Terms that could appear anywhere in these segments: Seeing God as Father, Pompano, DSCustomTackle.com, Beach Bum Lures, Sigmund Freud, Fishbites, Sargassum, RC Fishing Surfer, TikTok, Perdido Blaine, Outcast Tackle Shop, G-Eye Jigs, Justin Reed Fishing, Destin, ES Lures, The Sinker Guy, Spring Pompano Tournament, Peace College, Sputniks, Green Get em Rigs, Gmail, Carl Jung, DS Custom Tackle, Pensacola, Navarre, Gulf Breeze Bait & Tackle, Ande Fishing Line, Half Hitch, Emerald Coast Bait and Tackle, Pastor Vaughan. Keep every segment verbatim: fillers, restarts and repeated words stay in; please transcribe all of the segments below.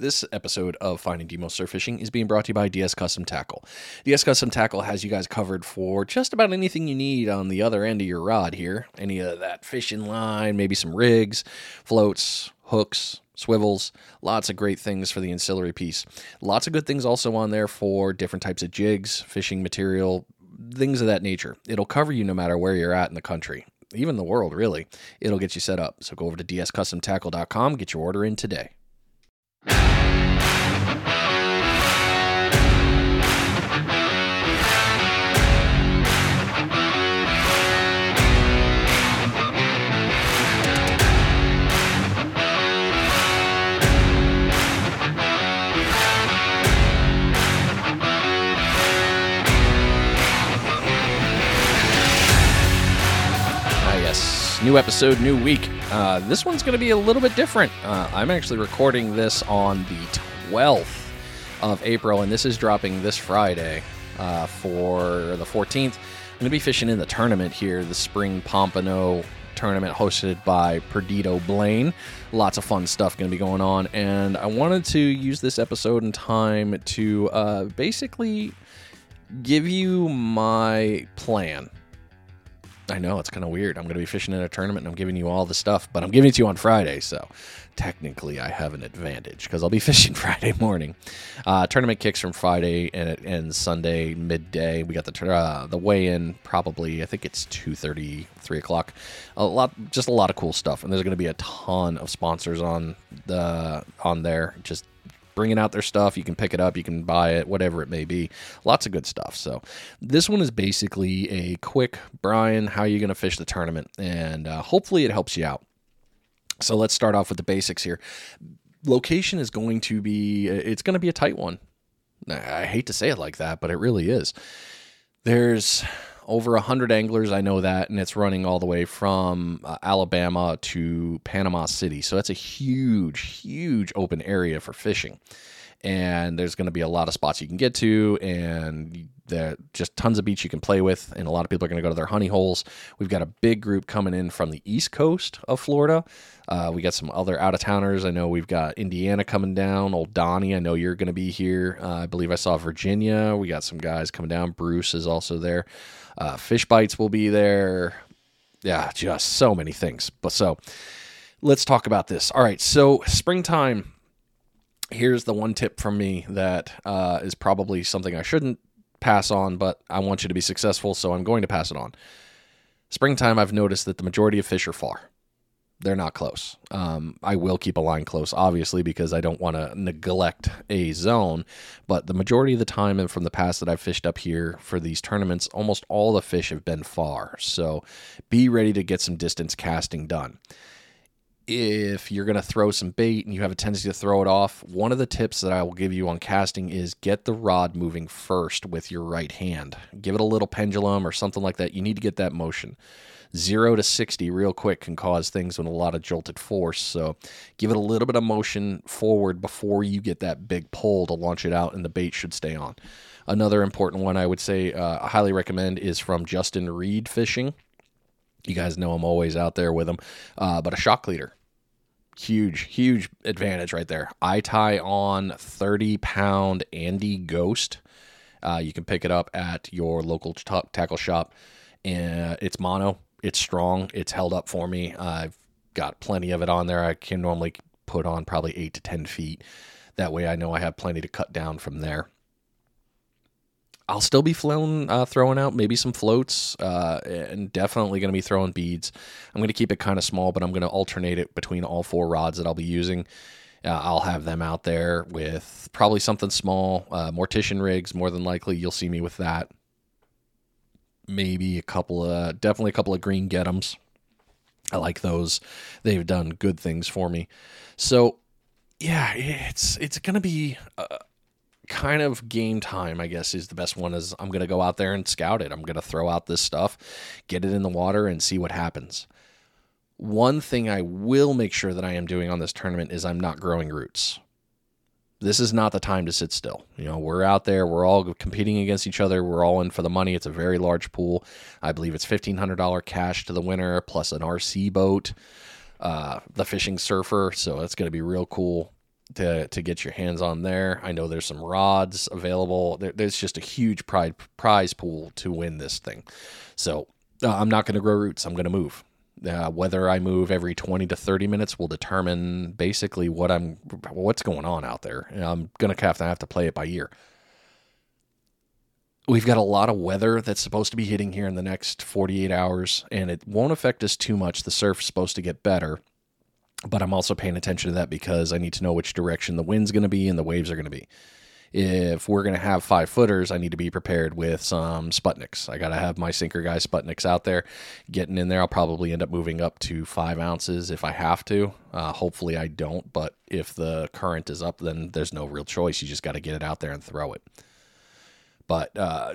This episode of Finding Demo Surf Fishing is being brought to you by D S Custom Tackle. D S Custom Tackle has you guys covered for just about anything you need on the other end of your rod here. Any of that fishing line, maybe some rigs, floats, hooks, swivels, lots of great things for the ancillary piece. Lots of good things also on there for different types of jigs, fishing material, things of that nature. It'll cover you no matter where you're at in the country, even the world really. It'll get you set up. So go over to D S Custom Tackle dot com, get your order in today. New episode, new week. Uh, this one's going to be a little bit different. Uh, I'm actually recording this on the twelfth of April, and this is dropping this Friday uh, for the fourteenth. I'm going to be fishing in the tournament here, the Spring Pompano Tournament hosted by Perdido Blaine. Lots of fun stuff going to be going on, and I wanted to use this episode in time to uh, basically give you my plan. I know, it's kind of weird. I'm going to be fishing in a tournament and I'm giving you all the stuff, but I'm giving it to you on Friday, so technically I have an advantage because I'll be fishing Friday morning. Uh, tournament kicks from Friday and it ends Sunday midday. We got the uh, the weigh-in probably, I think it's two thirty, three o'clock. A lot, just a lot of cool stuff, and there's going to be a ton of sponsors on the on there, just bringing out their stuff. You can pick it up, you can buy it, whatever it may be. Lots of good stuff. So this one is basically a quick, Brian, how are you going to fish the tournament? And uh, hopefully it helps you out. So let's start off with the basics here. Location is going to be, it's going to be a tight one. I hate to say it like that, but it really is. There's over one hundred anglers, I know that, and it's running all the way from uh, Alabama to Panama City. So that's a huge, huge open area for fishing. And there's going to be a lot of spots you can get to, and there just tons of beach you can play with, and a lot of people are going to go to their honey holes. We've got a big group coming in from the east coast of Florida. Uh, we got some other out-of-towners. I know we've got Indiana coming down. Old Donnie, I know you're going to be here. Uh, I believe I saw Virginia. We got some guys coming down. Bruce is also there. Uh, Fishbites will be there. Yeah, just so many things. But so let's talk about this. All right, so springtime, here's the one tip from me that uh, is probably something I shouldn't pass on, but I want you to be successful, so I'm going to pass it on. Springtime, I've noticed that the majority of fish are far. They're not close. Um, I will keep a line close, obviously, because I don't want to neglect a zone. But the majority of the time and from the past that I've fished up here for these tournaments, almost all the fish have been far. So be ready to get some distance casting done. If you're going to throw some bait and you have a tendency to throw it off, one of the tips that I will give you on casting is get the rod moving first with your right hand. Give it a little pendulum or something like that. You need to get that motion. Zero to sixty real quick can cause things with a lot of jolted force. So give it a little bit of motion forward before you get that big pull to launch it out, and the bait should stay on. Another important one I would say uh, I highly recommend is from Justin Reed Fishing. You guys know I'm always out there with him, uh, but a shock leader. Huge, huge advantage right there. I tie on thirty pound Ande Ghost. Uh, you can pick it up at your local t- tackle shop. And it's mono, it's strong, it's held up for me. I've got plenty of it on there. I can normally put on probably eight to ten feet. That way I know I have plenty to cut down from there. I'll still be flown, uh, throwing out maybe some floats, uh, and definitely going to be throwing beads. I'm going to keep it kind of small, but I'm going to alternate it between all four rods that I'll be using. Uh, I'll have them out there with probably something small, uh, mortician rigs, more than likely. You'll see me with that. Maybe a couple of, definitely a couple of green Get'ems. I like those. They've done good things for me. So, yeah, it's it's going to be... Uh, kind of game time, I guess, is the best one. Is I'm going to go out there and scout it. I'm going to throw out this stuff, get it in the water, and see what happens. One thing I will make sure that I am doing on this tournament is I'm not growing roots. This is not the time to sit still. You know, we're out there. We're all competing against each other. We're all in for the money. It's a very large pool. I believe it's fifteen hundred dollars cash to the winner, plus an R C boat, uh, the fishing surfer. So it's going to be real cool. to to get your hands on there. I know there's some rods available. There, there's just a huge pride, prize pool to win this thing. So uh, I'm not going to grow roots. I'm going to move. Uh, whether I move every twenty to thirty minutes will determine basically what I'm what's going on out there. And I'm going to have to have to play it by ear. We've got a lot of weather that's supposed to be hitting here in the next forty-eight hours, and it won't affect us too much. The surf's supposed to get better, but I'm also paying attention to that because I need to know which direction the wind's going to be and the waves are going to be. If we're going to have five footers, I need to be prepared with some Sputniks. I got to have my sinker guy Sputniks out there getting in there. I'll probably end up moving up to five ounces if I have to. Uh, hopefully I don't, but if the current is up, then there's no real choice. You just got to get it out there and throw it. But uh,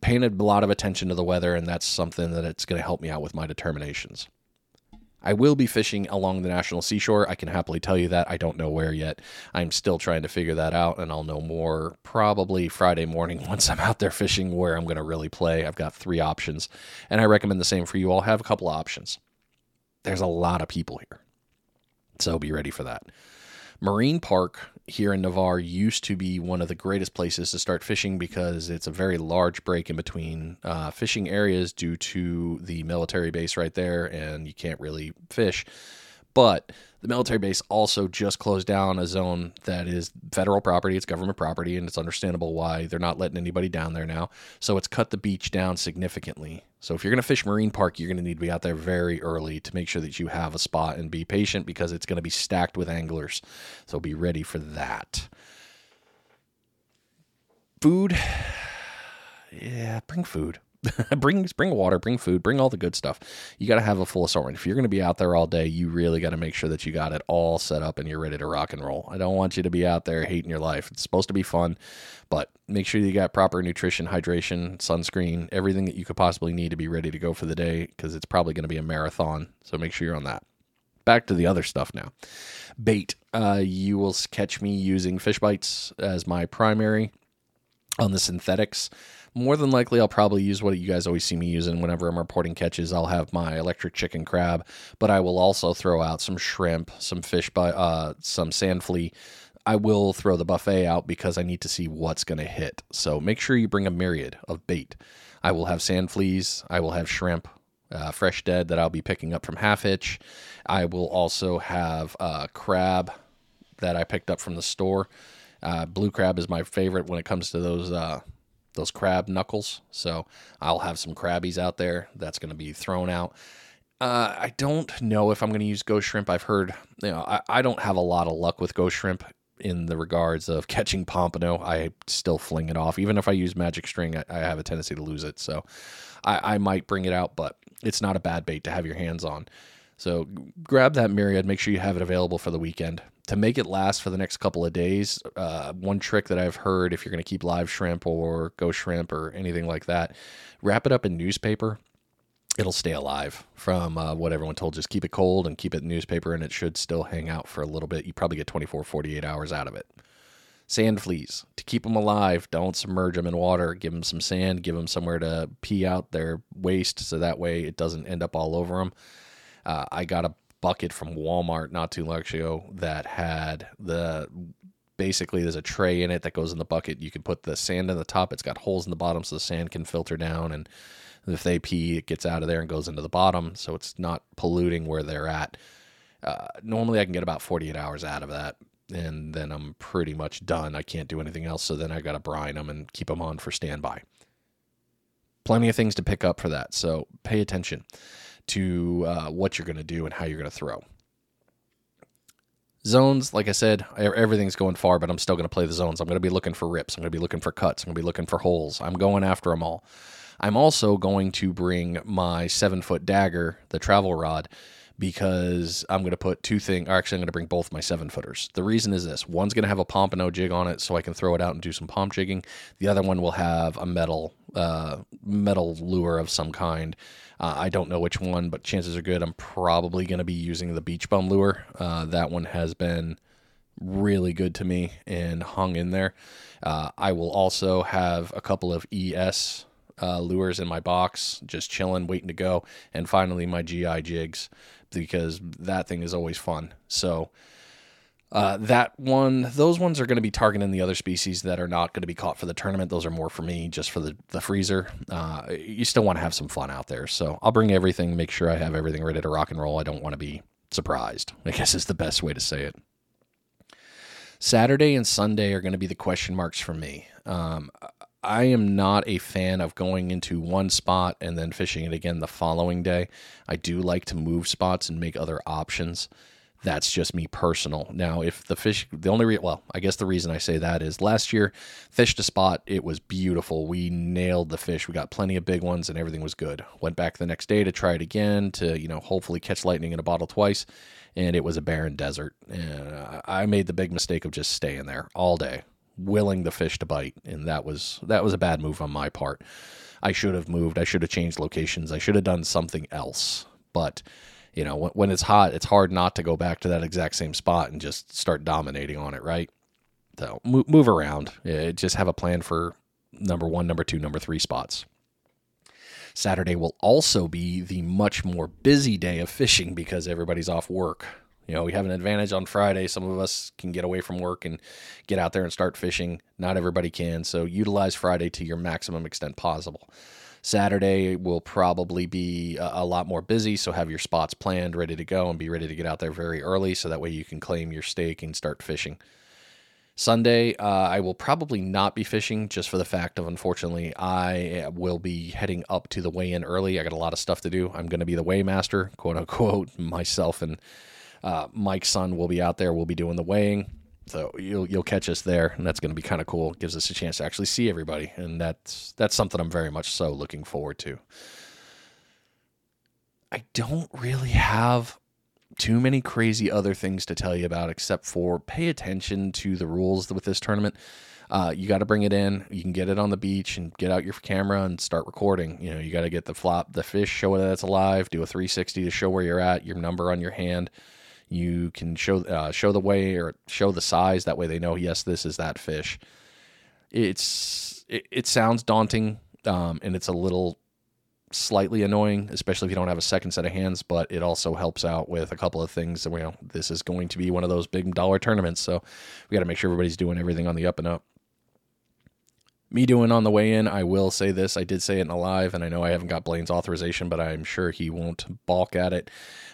painted a lot of attention to the weather, and that's something that it's going to help me out with my determinations. I will be fishing along the National Seashore. I can happily tell you that. I don't know where yet. I'm still trying to figure that out, and I'll know more probably Friday morning once I'm out there fishing where I'm going to really play. I've got three options, and I recommend the same for you all. Have a couple of options. There's a lot of people here, so be ready for that. Marine Park here in Navarre used to be one of the greatest places to start fishing because it's a very large break in between uh, fishing areas due to the military base right there, and you can't really fish. But the military base also just closed down a zone that is federal property. It's government property, and it's understandable why they're not letting anybody down there now. So it's cut the beach down significantly. So if you're going to fish Marine Park, you're going to need to be out there very early to make sure that you have a spot and be patient because it's going to be stacked with anglers. So be ready for that. Food. Yeah, bring food. bring, bring water, bring food, bring all the good stuff. You got to have a full assortment. If you're going to be out there all day, you really got to make sure that you got it all set up and you're ready to rock and roll. I don't want you to be out there hating your life. It's supposed to be fun, but make sure you got proper nutrition, hydration, sunscreen, everything that you could possibly need to be ready to go for the day because it's probably going to be a marathon. So make sure you're on that. Back to the other stuff now. Bait. Uh, you will catch me using fish bites as my primary on the synthetics. More than likely, I'll probably use what you guys always see me using whenever I'm reporting catches. I'll have my electric chicken crab, but I will also throw out some shrimp, some fish, uh, some sand flea. I will throw the buffet out because I need to see what's going to hit. So make sure you bring a myriad of bait. I will have sand fleas. I will have shrimp, uh, fresh dead that I'll be picking up from Half Hitch. I will also have uh, crab that I picked up from the store. Uh, blue crab is my favorite when it comes to those... Uh, those crab knuckles. So I'll have some crabbies out there. That's going to be thrown out. Uh, I don't know if I'm going to use ghost shrimp. I've heard, you know, I, I don't have a lot of luck with ghost shrimp in the regards of catching pompano. I still fling it off. Even if I use magic string, I, I have a tendency to lose it. So I, I might bring it out, but it's not a bad bait to have your hands on. So grab that myriad. Make sure you have it available for the weekend. To make it last for the next couple of days, uh, one trick that I've heard, if you're going to keep live shrimp or ghost shrimp or anything like that, wrap it up in newspaper. It'll stay alive from uh, what everyone told. Just keep it cold and keep it in newspaper, and it should still hang out for a little bit. You probably get twenty-four, forty-eight hours out of it. Sand fleas. To keep them alive, don't submerge them in water. Give them some sand. Give them somewhere to pee out their waste so that way it doesn't end up all over them. Uh, I got a bucket from Walmart not too long ago that had the basically there's a tray in it that goes in the bucket. You can put the sand on the top. It's got holes in the bottom so the sand can filter down, and if they pee, it gets out of there and goes into the bottom, so it's not polluting where they're at. Uh, normally I can get about forty-eight hours out of that, and then I'm pretty much done. I can't do anything else, so then I got to brine them and keep them on for standby. Plenty of things to pick up for that, so pay attention to uh, what you're going to do and how you're going to throw. Zones, like I said, everything's going far, but I'm still going to play the zones. I'm going to be looking for rips. I'm going to be looking for cuts. I'm going to be looking for holes. I'm going after them all. I'm also going to bring my seven-foot dagger, the travel rod, because I'm going to put two things, or actually I'm going to bring both my seven-footers. The reason is this. One's going to have a pompano jig on it so I can throw it out and do some pomp jigging. The other one will have a metal, uh, metal lure of some kind. Uh, I don't know which one, but chances are good I'm probably going to be using the Beach Bum Lure. Uh, that one has been really good to me and hung in there. Uh, I will also have a couple of E S uh, lures in my box, just chilling, waiting to go. And finally, my G-Eye Jigs, because that thing is always fun. So Uh, that one, those ones are going to be targeting the other species that are not going to be caught for the tournament. Those are more for me, just for the, the freezer. Uh, you still want to have some fun out there. So I'll bring everything, make sure I have everything ready to rock and roll. I don't want to be surprised, I guess is the best way to say it. Saturday and Sunday are going to be the question marks for me. Um, I am not a fan of going into one spot and then fishing it again the following day. I do like to move spots and make other options. That's just me personal. Now, if the fish, the only re- well, I guess the reason I say that is last year, fished a spot. It was beautiful. We nailed the fish. We got plenty of big ones and everything was good. Went back the next day to try it again to, you know, hopefully catch lightning in a bottle twice. And it was a barren desert. And I made the big mistake of just staying there all day, willing the fish to bite. And that was, that was a bad move on my part. I should have moved. I should have changed locations. I should have done something else. But you know, when it's hot, it's hard not to go back to that exact same spot and just start dominating on it, right? So move, move around. Yeah, just have a plan for number one, number two, number three spots. Saturday will also be the much more busy day of fishing because everybody's off work. You know, we have an advantage on Friday. Some of us can get away from work and get out there and start fishing. Not everybody can, so utilize Friday to your maximum extent possible. Saturday will probably be a lot more busy, so have your spots planned, ready to go, and be ready to get out there very early so that way you can claim your stake and start fishing. Sunday, uh, I will probably not be fishing just for the fact of, unfortunately, I will be heading up to the weigh-in early. I got a lot of stuff to do. I'm going to be the weighmaster, quote-unquote. Myself and uh, Mike's son will be out there. We'll be doing the weighing. So you'll you'll catch us there, and that's going to be kind of cool. It gives us a chance to actually see everybody, and that's that's something I'm very much so looking forward to. I don't really have too many crazy other things to tell you about except for pay attention to the rules with this tournament. Uh, you got to bring it in. You can get it on the beach and get out your camera and start recording. You know, you got to get the flop, the fish, show it that it's alive, do a three sixty to show where you're at, your number on your hand. You can show uh, show the way or show the size. That way they know, yes, this is that fish. It's It, it sounds daunting, um, and it's a little slightly annoying, especially if you don't have a second set of hands, but it also helps out with a couple of things. You know, this is going to be one of those big dollar tournaments, so we got to make sure everybody's doing everything on the up and up. Me doing on the way in, I will say this. I did say it in a live, and I know I haven't got Blaine's authorization, but I'm sure he won't balk at it.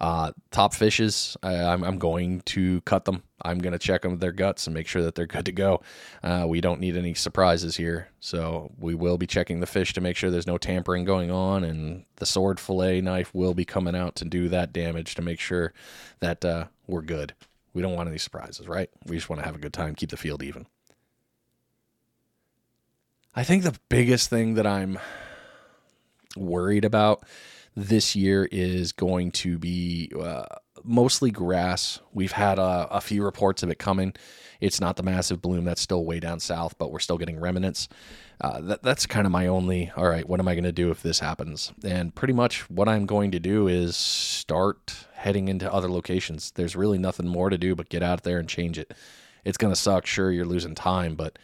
Uh, top fishes, I, I'm, I'm going to cut them. I'm going to check them with their guts and make sure that they're good to go. Uh, we don't need any surprises here, so we will be checking the fish to make sure there's no tampering going on, and the sword fillet knife will be coming out to do that damage to make sure that uh, we're good. We don't want any surprises, right? We just want to have a good time, keep the field even. I think the biggest thing that I'm worried about this year is going to be uh, mostly grass. We've had a, a few reports of it coming. It's not the massive bloom. That's still way down south, but we're still getting remnants. Uh, that, that's kind of my only, all right, what am I going to do if this happens? And pretty much what I'm going to do is start heading into other locations. There's really nothing more to do but get out there and change it. It's going to suck. Sure, you're losing time, but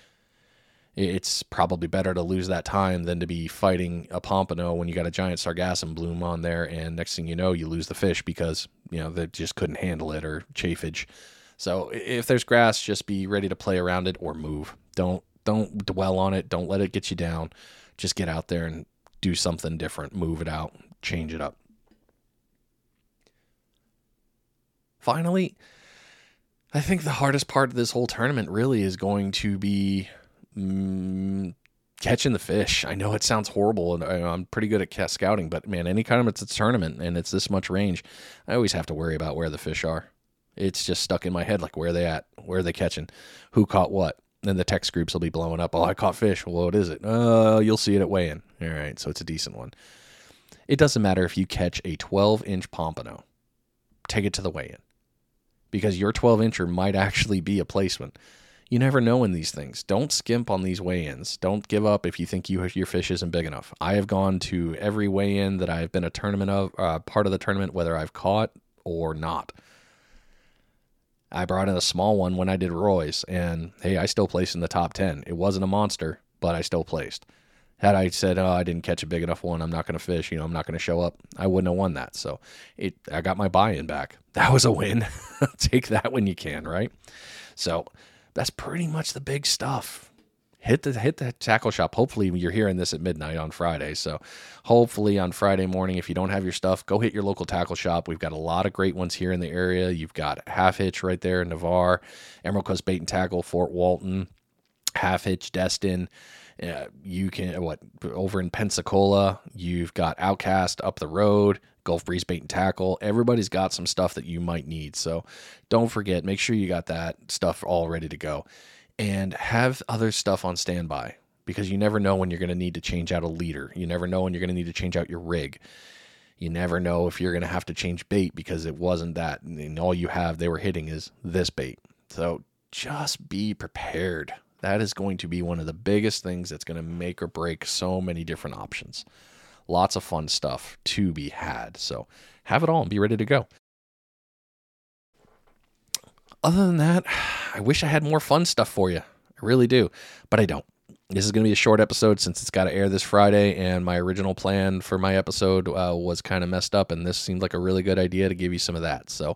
it's probably better to lose that time than to be fighting a pompano when you got a giant sargassum bloom on there, and next thing you know, you lose the fish because, you know, they just couldn't handle it, or chafage. So if there's grass, just be ready to play around it or move. Don't don't dwell on it. Don't let it get you down. Just get out there and do something different. Move it out. Change it up. Finally, I think the hardest part of this whole tournament really is going to be catching the fish. I know it sounds horrible, and I'm pretty good at scouting, but man, any time it's a tournament and it's this much range, I always have to worry about where the fish are. It's just stuck in my head, like, where are they at? Where are they catching? Who caught what? And the text groups will be blowing up. Oh, I caught fish. Well, what is it? Uh, you'll see it at weigh-in. All right, so it's a decent one. It doesn't matter if you catch a twelve-inch pompano. Take it to the weigh-in, because your twelve-incher might actually be a placement. You never know in these things. Don't skimp on these weigh-ins. Don't give up if you think you, your fish isn't big enough. I have gone to every weigh-in that I've been a tournament of, uh, part of the tournament, whether I've caught or not. I brought in a small one when I did Roy's, and hey, I still placed in the top ten. It wasn't a monster, but I still placed. Had I said, oh, I didn't catch a big enough one, I'm not going to fish, you know, I'm not going to show up, I wouldn't have won that. So it, I got my buy-in back. That was a win. Take that when you can, right? So that's pretty much the big stuff. Hit the hit the tackle shop. Hopefully you're hearing this at midnight on Friday. So hopefully on Friday morning, if you don't have your stuff, go hit your local tackle shop. We've got a lot of great ones here in the area. You've got Half Hitch right there in Navarre, Emerald Coast Bait and Tackle, Fort Walton, Half Hitch, Destin. Uh, you can, what, over in Pensacola, you've got Outcast up the road, Gulf Breeze Bait and Tackle. Everybody's got some stuff that you might need. So don't forget, make sure you got that stuff all ready to go. And have other stuff on standby, because you never know when you're going to need to change out a leader. You never know when you're going to need to change out your rig. You never know if you're going to have to change bait because it wasn't that. And all you have they were hitting is this bait. So just be prepared. That is going to be one of the biggest things that's going to make or break so many different options. Lots of fun stuff to be had. So have it all and be ready to go. Other than that, I wish I had more fun stuff for you. I really do, but I don't. This is going to be a short episode since it's got to air this Friday, and my original plan for my episode uh, was kind of messed up, and this seemed like a really good idea to give you some of that. So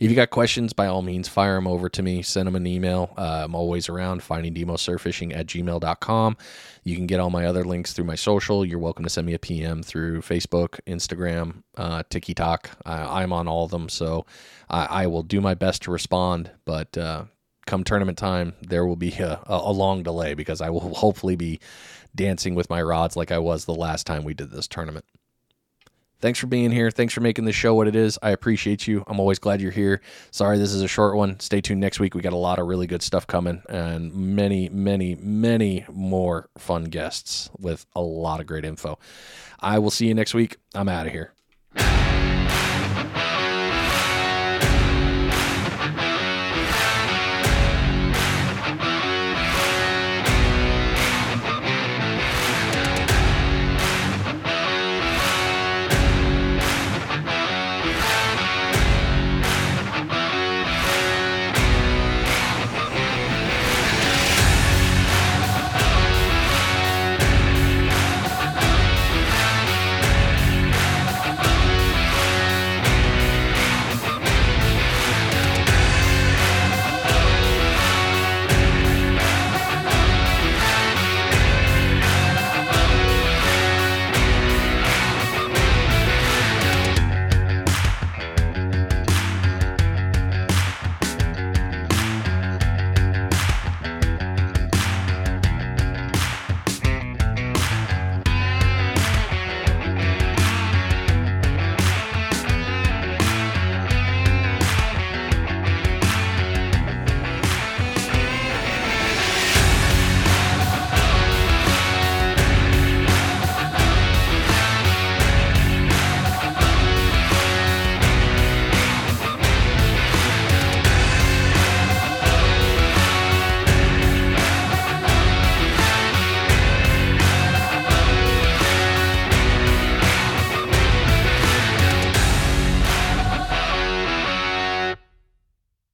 if you got questions, by all means, fire them over to me. Send them an email. Uh, I'm always around, finding demo surf fishing at gmail dot com. You can get all my other links through my social. You're welcome to send me a P M through Facebook, Instagram, uh, TikTok. Uh, I'm on all of them, so I, I will do my best to respond, but... Uh, Come tournament time, there will be a, a long delay because I will hopefully be dancing with my rods like I was the last time we did this tournament. Thanks for being here. Thanks for making this show what it is. I appreciate you. I'm always glad you're here. Sorry, this is a short one. Stay tuned next week. We got a lot of really good stuff coming and many, many, many more fun guests with a lot of great info. I will see you next week. I'm out of here.